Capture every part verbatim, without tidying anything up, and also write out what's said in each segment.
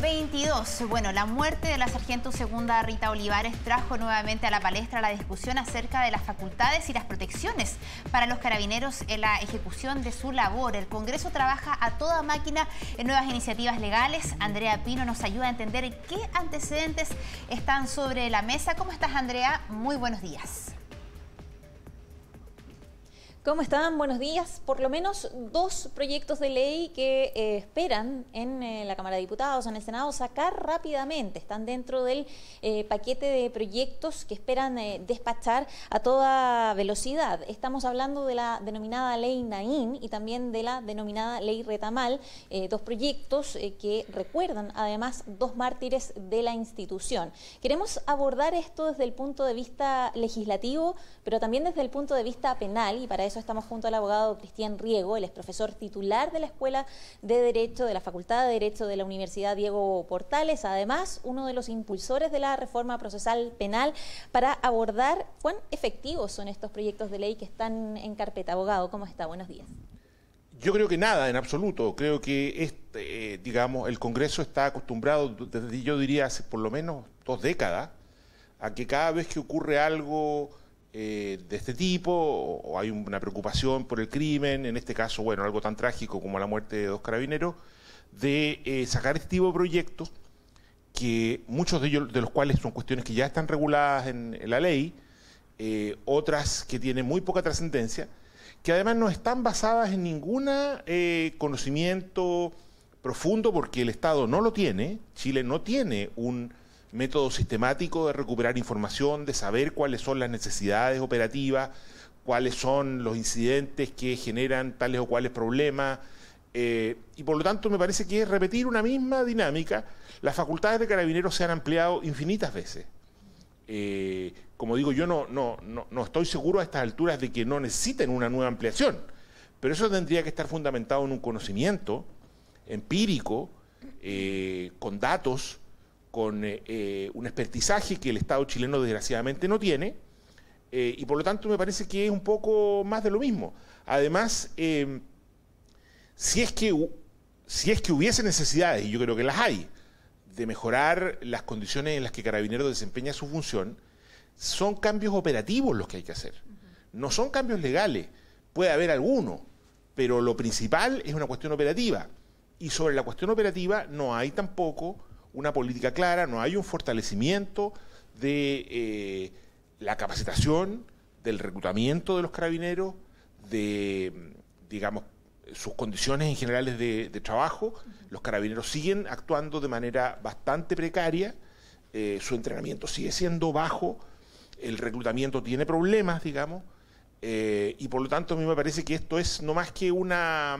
veintidós. Bueno, la muerte de la sargento segunda Rita Olivares trajo nuevamente a la palestra la discusión acerca de las facultades y las protecciones para los carabineros en la ejecución de su labor. El Congreso trabaja a toda máquina en nuevas iniciativas legales. Andrea Pino nos ayuda a entender qué antecedentes están sobre la mesa. ¿Cómo estás, Andrea? Muy buenos días. ¿Cómo están? Buenos días. Por lo menos dos proyectos de ley que eh, esperan en eh, la Cámara de Diputados, en el Senado, sacar rápidamente. Están dentro del eh, paquete de proyectos que esperan eh, despachar a toda velocidad. Estamos hablando de la denominada Ley Naín y también de la denominada Ley Retamal, eh, dos proyectos eh, que recuerdan además dos mártires de la institución. Queremos abordar esto desde el punto de vista legislativo, pero también desde el punto de vista penal, y para eso estamos junto al abogado Cristian Riego, el ex profesor titular de la Escuela de Derecho, de la Facultad de Derecho de la Universidad Diego Portales, además uno de los impulsores de la reforma procesal penal, para abordar cuán efectivos son estos proyectos de ley que están en carpeta. Abogado, ¿cómo está? Buenos días. Yo creo que nada, en absoluto. Creo que, este, eh, digamos, el Congreso está acostumbrado, desde, yo diría, hace por lo menos dos décadas, a que cada vez que ocurre algo Eh, de este tipo, o, o hay una preocupación por el crimen, en este caso, bueno, algo tan trágico como la muerte de dos carabineros, de eh, sacar este tipo de proyectos, que muchos de ellos, de los cuales son cuestiones que ya están reguladas en, en la ley, eh, otras que tienen muy poca trascendencia, que además no están basadas en ningún eh, conocimiento profundo, porque el Estado no lo tiene. Chile no tiene un método sistemático de recuperar información, de saber cuáles son las necesidades operativas, cuáles son los incidentes que generan tales o cuales problemas. Eh, y por lo tanto me parece que es repetir una misma dinámica. Las facultades de carabineros se han ampliado infinitas veces. Eh, como digo, yo no, no, no, no estoy seguro a estas alturas de que no necesiten una nueva ampliación, pero eso tendría que estar fundamentado en un conocimiento empírico, eh, con datos, con eh, un expertizaje que el Estado chileno desgraciadamente no tiene, eh, y por lo tanto me parece que es un poco más de lo mismo. Además, eh, si, es que, si es que hubiese necesidades, y yo creo que las hay, de mejorar las condiciones en las que Carabineros desempeña su función, son cambios operativos los que hay que hacer. No son cambios legales, puede haber alguno, pero lo principal es una cuestión operativa, y sobre la cuestión operativa no hay tampoco una política clara, no hay un fortalecimiento de eh, la capacitación, del reclutamiento de los carabineros, de, digamos, sus condiciones en generales de, de trabajo. Los carabineros siguen actuando de manera bastante precaria, eh, su entrenamiento sigue siendo bajo, el reclutamiento tiene problemas, digamos, eh, y por lo tanto a mí me parece que esto es no más que una,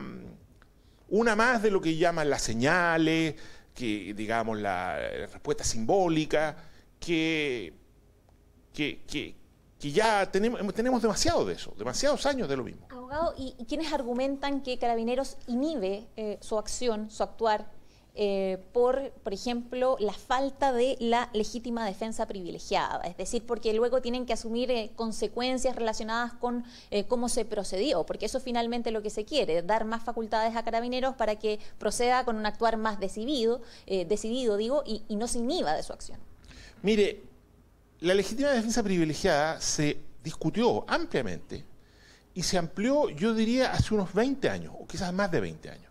una más de lo que llaman las señales, que digamos la, la respuesta simbólica, que, que, que, que ya tenemos, tenemos demasiado de eso, demasiados años de lo mismo. Abogado, ¿y, y quienes argumentan que Carabineros inhibe eh, su acción, su actuar, eh, por, por ejemplo, la falta de la legítima defensa privilegiada? Es decir, porque luego tienen que asumir eh, consecuencias relacionadas con eh, cómo se procedió, porque eso finalmente es lo que se quiere, dar más facultades a Carabineros para que proceda con un actuar más decidido, eh, decidido digo, y, y no se inhiba de su acción. Mire, la legítima defensa privilegiada se discutió ampliamente y se amplió, yo diría, hace unos veinte años, o quizás más de veinte años.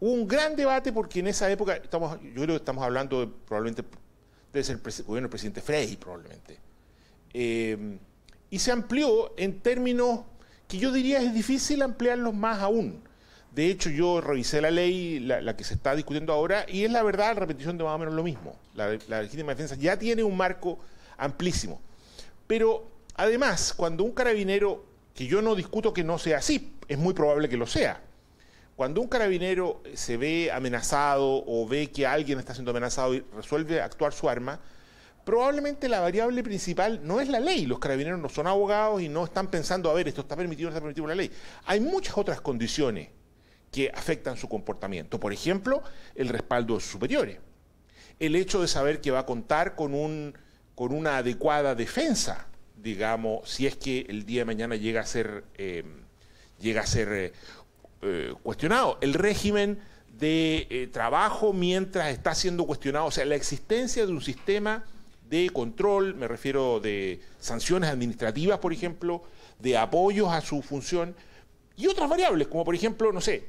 Hubo un gran debate porque en esa época, estamos, yo creo que estamos hablando de, probablemente, debe ser el gobierno del presidente Frei, probablemente. Eh, y se amplió en términos que yo diría es difícil ampliarlos más aún. De hecho, yo revisé la ley, la, la que se está discutiendo ahora, y es la verdad la repetición de más o menos lo mismo. La, la legítima defensa ya tiene un marco amplísimo. Pero, además, cuando un carabinero, que yo no discuto que no sea así, es muy probable que lo sea, cuando un carabinero se ve amenazado o ve que alguien está siendo amenazado y resuelve actuar su arma, probablemente la variable principal no es la ley. Los carabineros no son abogados y no están pensando, a ver, esto está permitido o no está permitido la ley. Hay muchas otras condiciones que afectan su comportamiento. Por ejemplo, el respaldo de sus superiores. El hecho de saber que va a contar con, un, con una adecuada defensa, digamos, si es que el día de mañana llega a ser, eh, llega a ser eh, Eh, cuestionado, el régimen de eh, trabajo mientras está siendo cuestionado, o sea, la existencia de un sistema de control, me refiero de sanciones administrativas, por ejemplo, de apoyos a su función y otras variables, como por ejemplo, no sé,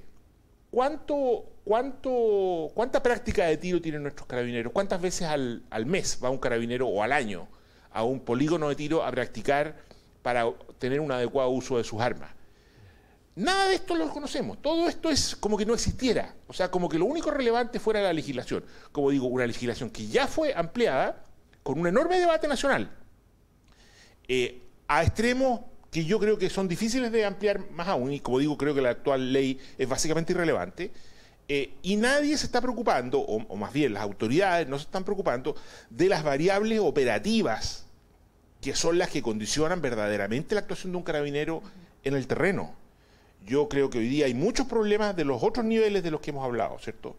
¿cuánto, cuánto, ¿cuánta práctica de tiro tienen nuestros carabineros? ¿Cuántas veces al, al mes va un carabinero o al año a un polígono de tiro a practicar para tener un adecuado uso de sus armas? Nada de esto lo conocemos. Todo esto es como que no existiera. O sea, como que lo único relevante fuera la legislación. Como digo, una legislación que ya fue ampliada con un enorme debate nacional. Eh, a extremos que yo creo que son difíciles de ampliar más aún. Y como digo, creo que la actual ley es básicamente irrelevante. Eh, y nadie se está preocupando, o, o más bien las autoridades no se están preocupando, de las variables operativas que son las que condicionan verdaderamente la actuación de un carabinero en el terreno. Yo creo que hoy día hay muchos problemas de los otros niveles de los que hemos hablado, ¿cierto?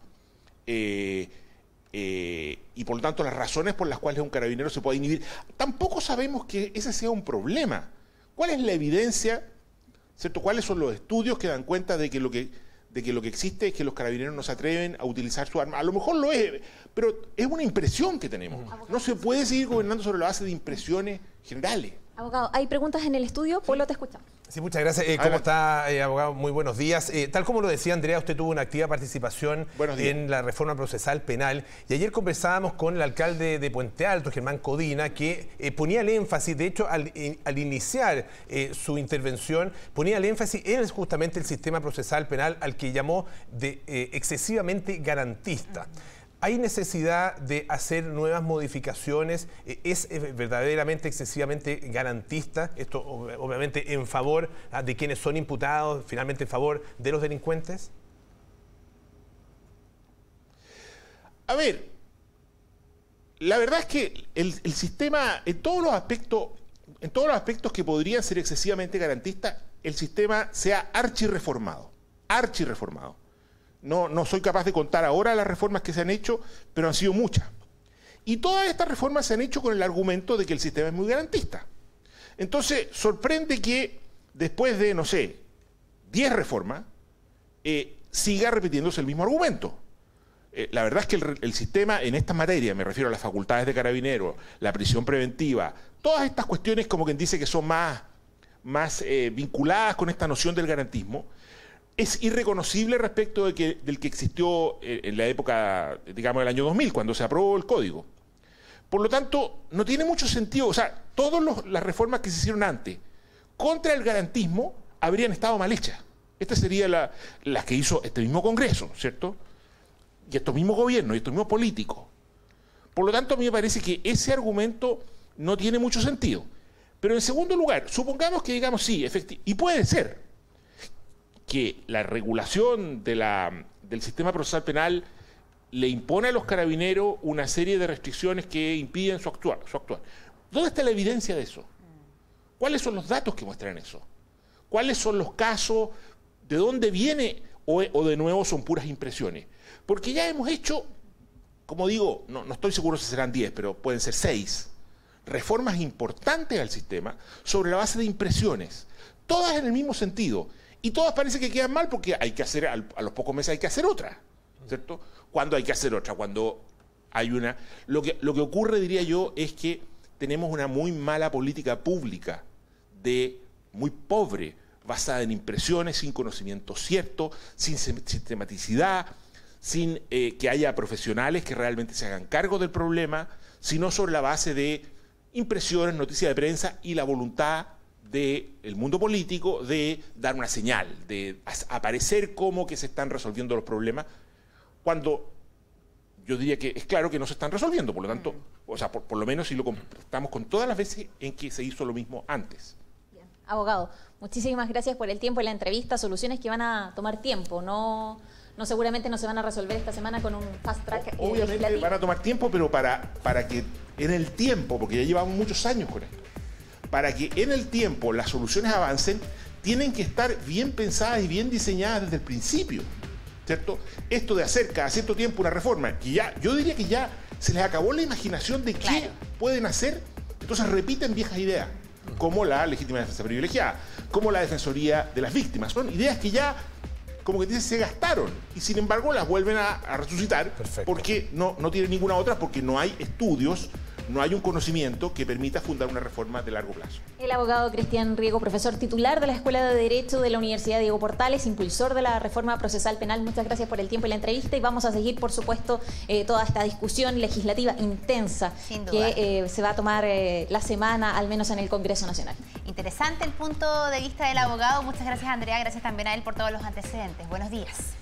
Eh, eh, y por lo tanto las razones por las cuales un carabinero se puede inhibir, tampoco sabemos que ese sea un problema. ¿Cuál es la evidencia, ¿cierto? ¿Cuáles son los estudios que dan cuenta de que lo que, de que lo que existe es que los carabineros no se atreven a utilizar su arma? A lo mejor lo es, pero es una impresión que tenemos. No se puede seguir gobernando sobre la base de impresiones generales. Abogado, hay preguntas en el estudio, Polo, te escuchamos. Sí, muchas gracias. Eh, ¿Cómo está, eh, abogado? Muy buenos días. Eh, tal como lo decía Andrea, usted tuvo una activa participación en la reforma procesal penal y ayer conversábamos con el alcalde de Puente Alto, Germán Codina, que eh, ponía el énfasis, de hecho, al, eh, al iniciar eh, su intervención, ponía el énfasis en justamente el sistema procesal penal al que llamó de eh, excesivamente garantista. Uh-huh. ¿Hay necesidad de hacer nuevas modificaciones? ¿Es verdaderamente excesivamente garantista? Esto obviamente en favor de quienes son imputados, finalmente en favor de los delincuentes. A ver, la verdad es que el, el sistema, en todos los aspectos, en todos los aspectos que podrían ser excesivamente garantistas, el sistema se ha archirreformado, archirreformado. No, no soy capaz de contar ahora las reformas que se han hecho, pero han sido muchas. Y todas estas reformas se han hecho con el argumento de que el sistema es muy garantista. Entonces, sorprende que después de, no sé, diez reformas, eh, siga repitiéndose el mismo argumento. Eh, la verdad es que el, el sistema en estas materias, me refiero a las facultades de carabineros, la prisión preventiva, todas estas cuestiones como quien dice que son más, más eh, vinculadas con esta noción del garantismo, es irreconocible respecto de que, del que existió en la época, digamos, del año dos mil, cuando se aprobó el Código. Por lo tanto, no tiene mucho sentido. O sea, todas las reformas que se hicieron antes contra el garantismo habrían estado mal hechas. Estas serían la, las que hizo este mismo Congreso, ¿cierto? Y estos mismos gobiernos, y estos mismos políticos. Por lo tanto, a mí me parece que ese argumento no tiene mucho sentido. Pero en segundo lugar, supongamos que digamos sí, efectivamente, y puede ser, que la regulación de la, del sistema procesal penal le impone a los carabineros una serie de restricciones que impiden su actuar, su actuar. ¿Dónde está la evidencia de eso? ¿Cuáles son los datos que muestran eso? ¿Cuáles son los casos? ¿De dónde viene? O, o de nuevo son puras impresiones. Porque ya hemos hecho, como digo, no, no estoy seguro si serán diez, pero pueden ser seis, reformas importantes al sistema sobre la base de impresiones. Todas en el mismo sentido. Y todas parece que quedan mal porque hay que hacer, a los pocos meses hay que hacer otra, ¿cierto? ¿Cuándo hay que hacer otra? Cuando hay una... Lo que, lo que ocurre, diría yo, es que tenemos una muy mala política pública, de muy pobre, basada en impresiones, sin conocimiento cierto, sin sistematicidad, sin eh, que haya profesionales que realmente se hagan cargo del problema, sino sobre la base de impresiones, noticias de prensa y la voluntad del mundo político de dar una señal, de aparecer como que se están resolviendo los problemas, cuando yo diría que es claro que no se están resolviendo, por lo tanto, o sea, por, por lo menos si lo comparamos con todas las veces en que se hizo lo mismo antes. Bien. Abogado, muchísimas gracias por el tiempo y la entrevista, soluciones que van a tomar tiempo, no... No, seguramente no se van a resolver esta semana con un fast track. Obviamente eh, van a tomar tiempo, pero para, para que en el tiempo, porque ya llevamos muchos años con esto, para que en el tiempo las soluciones avancen, tienen que estar bien pensadas y bien diseñadas desde el principio, ¿cierto? Esto de hacer cada cierto tiempo una reforma, que ya, yo diría que ya se les acabó la imaginación de qué claro. pueden hacer, entonces repiten viejas ideas, como la legítima defensa privilegiada, como la defensoría de las víctimas. Son ideas que ya como que dice, se gastaron. Y sin embargo las vuelven a, a resucitar. Perfecto. Porque no, no tienen ninguna otra, porque no hay estudios, no hay un conocimiento que permita fundar una reforma de largo plazo. El abogado Cristian Riego, profesor titular de la Escuela de Derecho de la Universidad Diego Portales, impulsor de la reforma procesal penal, muchas gracias por el tiempo y la entrevista, y vamos a seguir, por supuesto, eh, toda esta discusión legislativa intensa que eh, se va a tomar eh, la semana, al menos en el Congreso Nacional. Interesante el punto de vista del abogado. Muchas gracias, Andrea, gracias también a él por todos los antecedentes. Buenos días.